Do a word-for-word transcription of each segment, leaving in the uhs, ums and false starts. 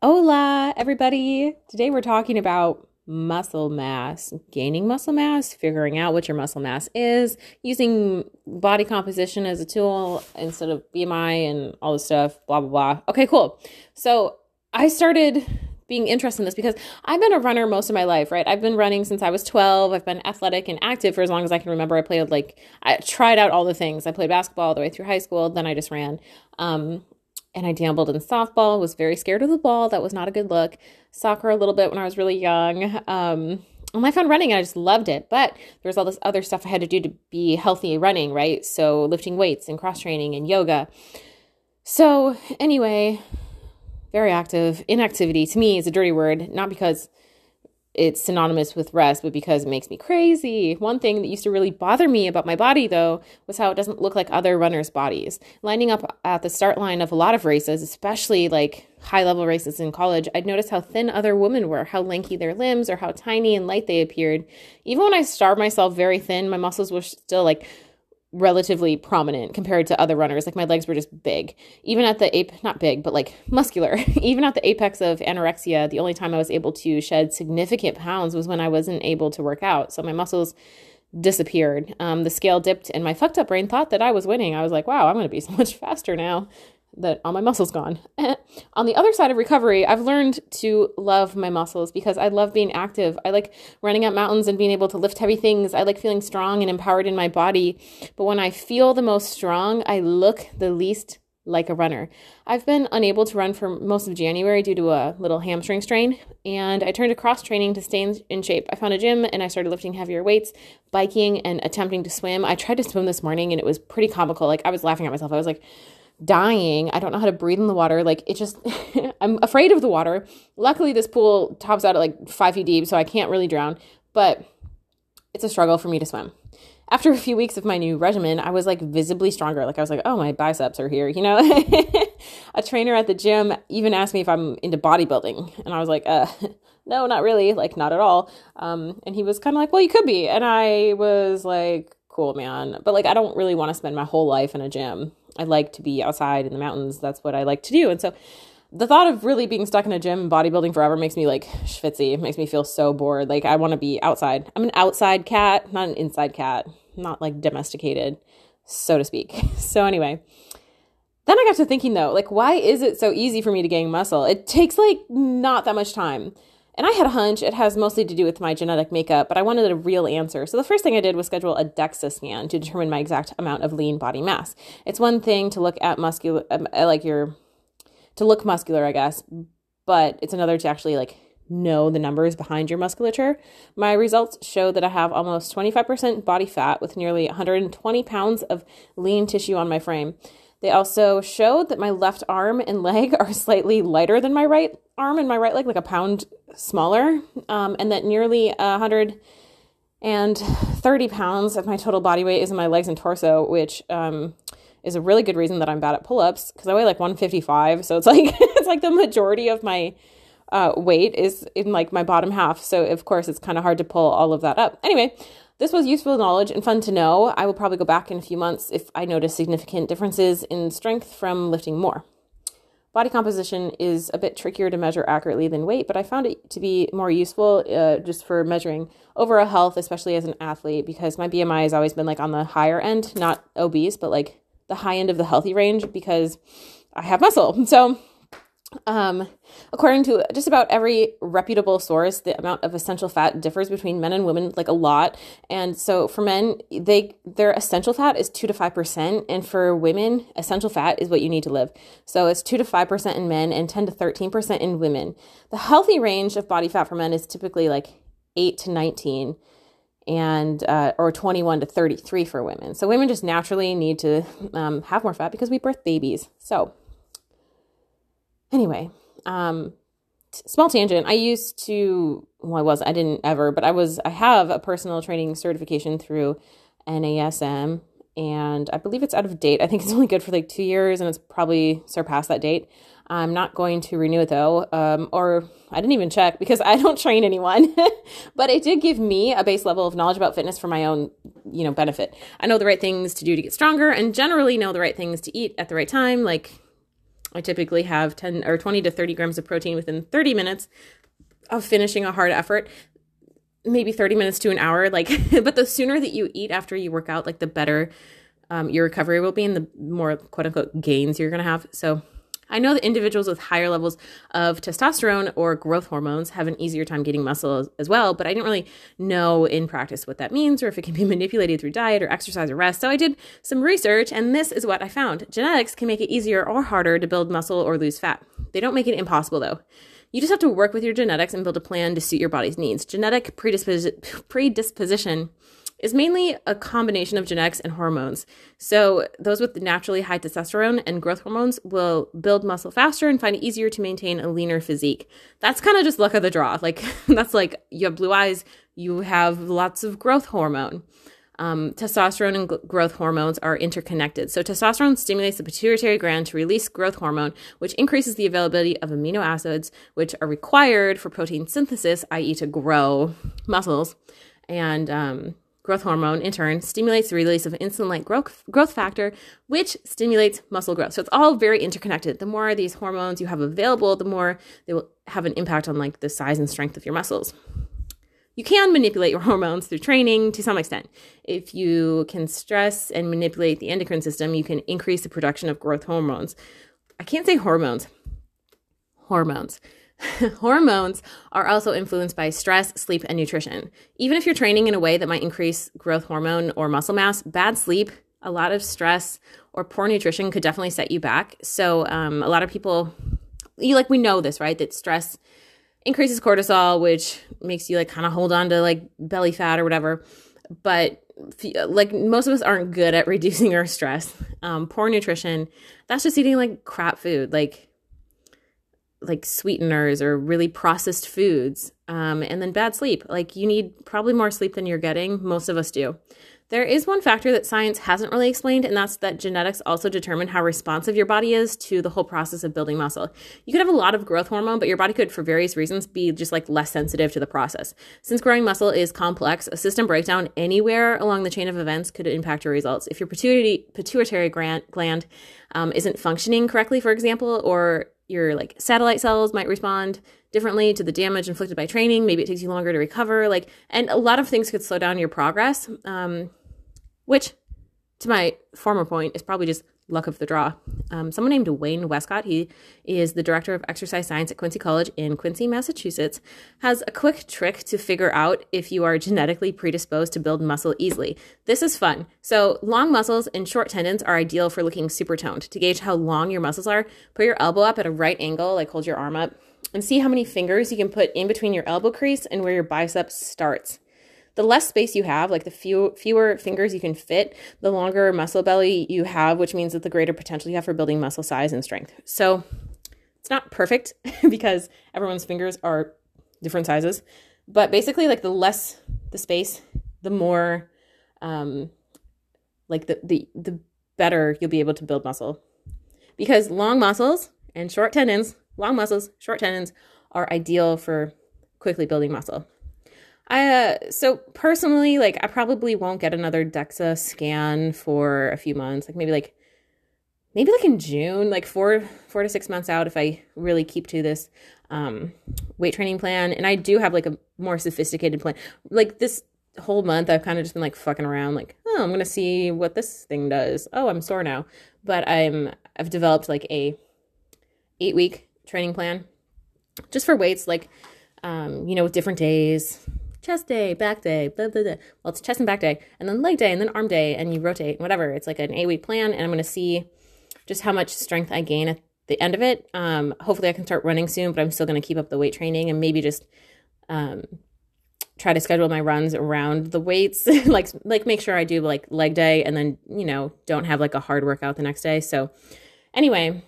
Hola, everybody. Today we're talking about muscle mass, gaining muscle mass, figuring out what your muscle mass is, using body composition as a tool instead of B M I and all this stuff, blah, blah, blah. Okay, cool. So I started being interested in this because I've been a runner most of my life, right? I've been running since I was twelve. I've been athletic and active for as long as I can remember. I played like, I tried out all the things. I played basketball all the way through high school. Then I just ran. Um, And I dabbled in softball, was very scared of the ball. That was not a good look. Soccer a little bit when I was really young. Um, and I found running, and I just loved it. But there was all this other stuff I had to do to be healthy running, right? So lifting weights and cross-training and yoga. So anyway, very active. Inactivity to me is a dirty word, not because it's synonymous with rest, but because it makes me crazy. One thing that used to really bother me about my body, though, was how it doesn't look like other runners' bodies. Lining up at the start line of a lot of races, especially like high-level races in college, I'd notice how thin other women were, how lanky their limbs, or how tiny and light they appeared. Even when I starved myself very thin, my muscles were still like relatively prominent compared to other runners. Like my legs were just big, even at the ape, not big, but like muscular, even at the apex of anorexia. The only time I was able to shed significant pounds was when I wasn't able to work out. So my muscles disappeared. Um, the scale dipped and my fucked up brain thought that I was winning. I was like, wow, I'm going to be so much faster now that all my muscles gone. On the other side of recovery, I've learned to love my muscles because I love being active. I like running up mountains and being able to lift heavy things. I like feeling strong and empowered in my body. But when I feel the most strong, I look the least like a runner. I've been unable to run for most of January due to a little hamstring strain, and I turned to cross training to stay in shape. I found a gym and I started lifting heavier weights, biking, and attempting to swim. I tried to swim this morning and it was pretty comical. Like I was laughing at myself. I was like, dying. I don't know how to breathe in the water. Like it just, I'm afraid of the water. Luckily this pool tops out at like five feet deep, so I can't really drown, but it's a struggle for me to swim. After a few weeks of my new regimen, I was like visibly stronger. Like I was like, oh, my biceps are here, you know? A trainer at the gym even asked me if I'm into bodybuilding. And I was like, uh, no, not really. Like not at all. Um, and he was kind of like, well, you could be. And I was like, cool, man. But like, I don't really want to spend my whole life in a gym. I like to be outside in the mountains. That's what I like to do. And so the thought of really being stuck in a gym and bodybuilding forever makes me like schwitzy. It makes me feel so bored. Like I want to be outside. I'm an outside cat, not an inside cat, not like domesticated, so to speak. So anyway, then I got to thinking though, like, why is it so easy for me to gain muscle? It takes like not that much time. And I had a hunch it has mostly to do with my genetic makeup, but I wanted a real answer. So the first thing I did was schedule a DEXA scan to determine my exact amount of lean body mass. It's one thing to look at muscular, like your, to look muscular, I guess, but it's another to actually like know the numbers behind your musculature. My results show that I have almost twenty-five percent body fat with nearly one hundred twenty pounds of lean tissue on my frame. They also showed that my left arm and leg are slightly lighter than my right arm and my right leg, like a pound smaller, um, and that nearly one hundred thirty pounds of my total body weight is in my legs and torso, which um, is a really good reason that I'm bad at pull-ups because I weigh like one fifty-five, so it's like it's like the majority of my uh, weight is in like my bottom half, so of course it's kind of hard to pull all of that up. Anyway, this was useful knowledge and fun to know. I will probably go back in a few months if I notice significant differences in strength from lifting more. Body composition is a bit trickier to measure accurately than weight, but I found it to be more useful uh, just for measuring overall health, especially as an athlete, because my B M I has always been like on the higher end, not obese, but like the high end of the healthy range because I have muscle. So Um, according to just about every reputable source, the amount of essential fat differs between men and women, like a lot. And so for men, they, their essential fat is two to five percent. And for women, essential fat is what you need to live. So it's two to five percent in men and ten to thirteen percent in women. The healthy range of body fat for men is typically like eight to nineteen and, uh, or twenty-one to thirty-three for women. So women just naturally need to, um, have more fat because we birth babies. So Anyway, um, t- small tangent. I used to, well, I was, I didn't ever, but I was, I have a personal training certification through N A S M, and I believe it's out of date. I think it's only good for like two years and it's probably surpassed that date. I'm not going to renew it though. Um, or I didn't even check because I don't train anyone, but it did give me a base level of knowledge about fitness for my own, you know, benefit. I know the right things to do to get stronger and generally know the right things to eat at the right time. Like, I typically have ten or twenty to thirty grams of protein within thirty minutes of finishing a hard effort, maybe thirty minutes to an hour. Like, but the sooner that you eat after you work out, like the better um, your recovery will be and the more quote unquote gains you're going to have. So I know that individuals with higher levels of testosterone or growth hormones have an easier time getting muscle as, as well, but I didn't really know in practice what that means or if it can be manipulated through diet or exercise or rest. So I did some research, and this is what I found. Genetics can make it easier or harder to build muscle or lose fat. They don't make it impossible, though. You just have to work with your genetics and build a plan to suit your body's needs. Genetic predispos- predisposition is mainly a combination of genetics and hormones. So those with naturally high testosterone and growth hormones will build muscle faster and find it easier to maintain a leaner physique. That's kind of just luck of the draw. Like, that's like you have blue eyes, you have lots of growth hormone. Um, testosterone and g- growth hormones are interconnected. So testosterone stimulates the pituitary gland to release growth hormone, which increases the availability of amino acids, which are required for protein synthesis, that is to grow muscles. And, um, growth hormone, in turn, stimulates the release of insulin-like growth, growth factor, which stimulates muscle growth. So it's all very interconnected. The more these hormones you have available, the more they will have an impact on like the size and strength of your muscles. You can manipulate your hormones through training to some extent. If you can stress and manipulate the endocrine system, you can increase the production of growth hormones. I can't say hormones. Hormones. Hormones are also influenced by stress, sleep, and nutrition. Even if you're training in a way that might increase growth hormone or muscle mass, bad sleep, a lot of stress, or poor nutrition could definitely set you back. So um, a lot of people, you like we know this, right? That stress increases cortisol, which makes you like kind of hold on to like belly fat or whatever. But like most of us aren't good at reducing our stress. Um, poor nutrition, that's just eating like crap food, like like sweeteners or really processed foods. Um, and then bad sleep. Like you need probably more sleep than you're getting. Most of us do. There is one factor that science hasn't really explained, and that's that genetics also determine how responsive your body is to the whole process of building muscle. You could have a lot of growth hormone, but your body could, for various reasons, be just like less sensitive to the process. Since growing muscle is complex, a system breakdown anywhere along the chain of events could impact your results. If your pituitary, pituitary gland um, isn't functioning correctly, for example, or your like satellite cells might respond differently to the damage inflicted by training. Maybe it takes you longer to recover. Like, and a lot of things could slow down your progress, um, which to my former point is probably just luck of the draw. Um, someone named Wayne Westcott, he is the director of exercise science at Quincy College in Quincy, Massachusetts, has a quick trick to figure out if you are genetically predisposed to build muscle easily. This is fun. So long muscles and short tendons are ideal for looking super toned. To gauge how long your muscles are, put your elbow up at a right angle, like hold your arm up, and see how many fingers you can put in between your elbow crease and where your bicep starts. The less space you have, like the few, fewer fingers you can fit, the longer muscle belly you have, which means that the greater potential you have for building muscle size and strength. So it's not perfect because everyone's fingers are different sizes, but basically like the less the space, the more um, like the, the, the better you'll be able to build muscle, because long muscles and short tendons, long muscles, short tendons are ideal for quickly building muscle. I, uh, so personally, like I probably won't get another DEXA scan for a few months, like maybe like, maybe like in June, like four, four to six months out if I really keep to this, um, weight training plan. And I do have like a more sophisticated plan. Like this whole month, I've kind of just been like fucking around, like, oh, I'm going to see what this thing does. Oh, I'm sore now, but I'm, I've developed like a eight week training plan just for weights. Like, um, you know, with different days, chest day, back day, blah, blah, blah. Well, it's chest and back day, and then leg day, and then arm day, and you rotate, whatever. It's like an eight-week plan, and I'm going to see just how much strength I gain at the end of it. Um, hopefully I can start running soon, but I'm still going to keep up the weight training and maybe just um, try to schedule my runs around the weights, like like make sure I do like leg day and then, you know, don't have like a hard workout the next day. So anyway,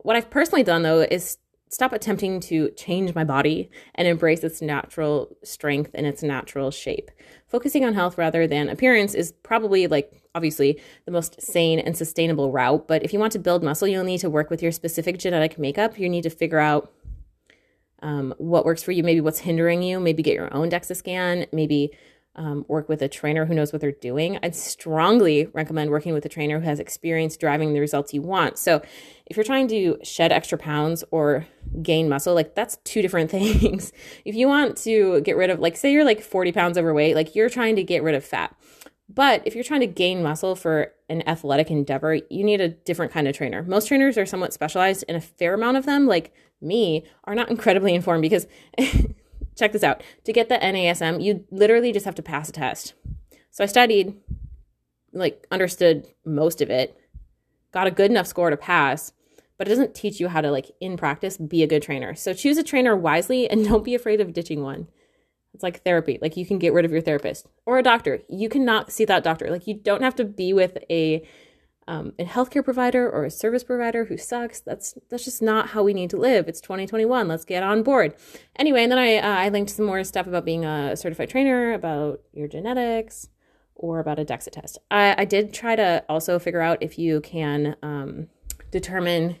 what I've personally done, though, is stop attempting to change my body and embrace its natural strength and its natural shape. Focusing on health rather than appearance is probably, like, obviously the most sane and sustainable route. But if you want to build muscle, you'll need to work with your specific genetic makeup. You need to figure out um, what works for you, maybe what's hindering you, maybe get your own DEXA scan, maybe um, work with a trainer who knows what they're doing. I'd strongly recommend working with a trainer who has experience driving the results you want. So if you're trying to shed extra pounds or gain muscle, like that's two different things. If you want to get rid of, like, say you're like forty pounds overweight, like you're trying to get rid of fat. But if you're trying to gain muscle for an athletic endeavor, you need a different kind of trainer. Most trainers are somewhat specialized, and a fair amount of them, like me, are not incredibly informed because check this out. To get the N A S M, you literally just have to pass a test. So I studied, like understood most of it, got a good enough score to pass, but it doesn't teach you how to, like, in practice, be a good trainer. So choose a trainer wisely and don't be afraid of ditching one. It's like therapy. Like, you can get rid of your therapist or a doctor. You cannot see that doctor. Like, you don't have to be with a um, a healthcare provider or a service provider who sucks. That's that's just not how we need to live. It's twenty twenty-one. Let's get on board. Anyway, and then I uh, I linked some more stuff about being a certified trainer, about your genetics, or about a DEXA test. I, I did try to also figure out if you can um, determine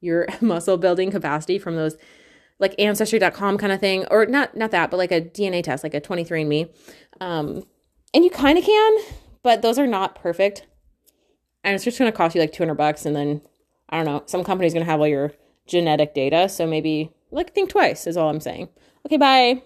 your muscle building capacity from those, like Ancestry dot com kind of thing, or not not that, but like a D N A test, like a twenty-three and me. Um, and you kind of can, but those are not perfect. And it's just going to cost you like two hundred bucks. And then, I don't know, some company's going to have all your genetic data. So maybe, like, think twice is all I'm saying. Okay, bye.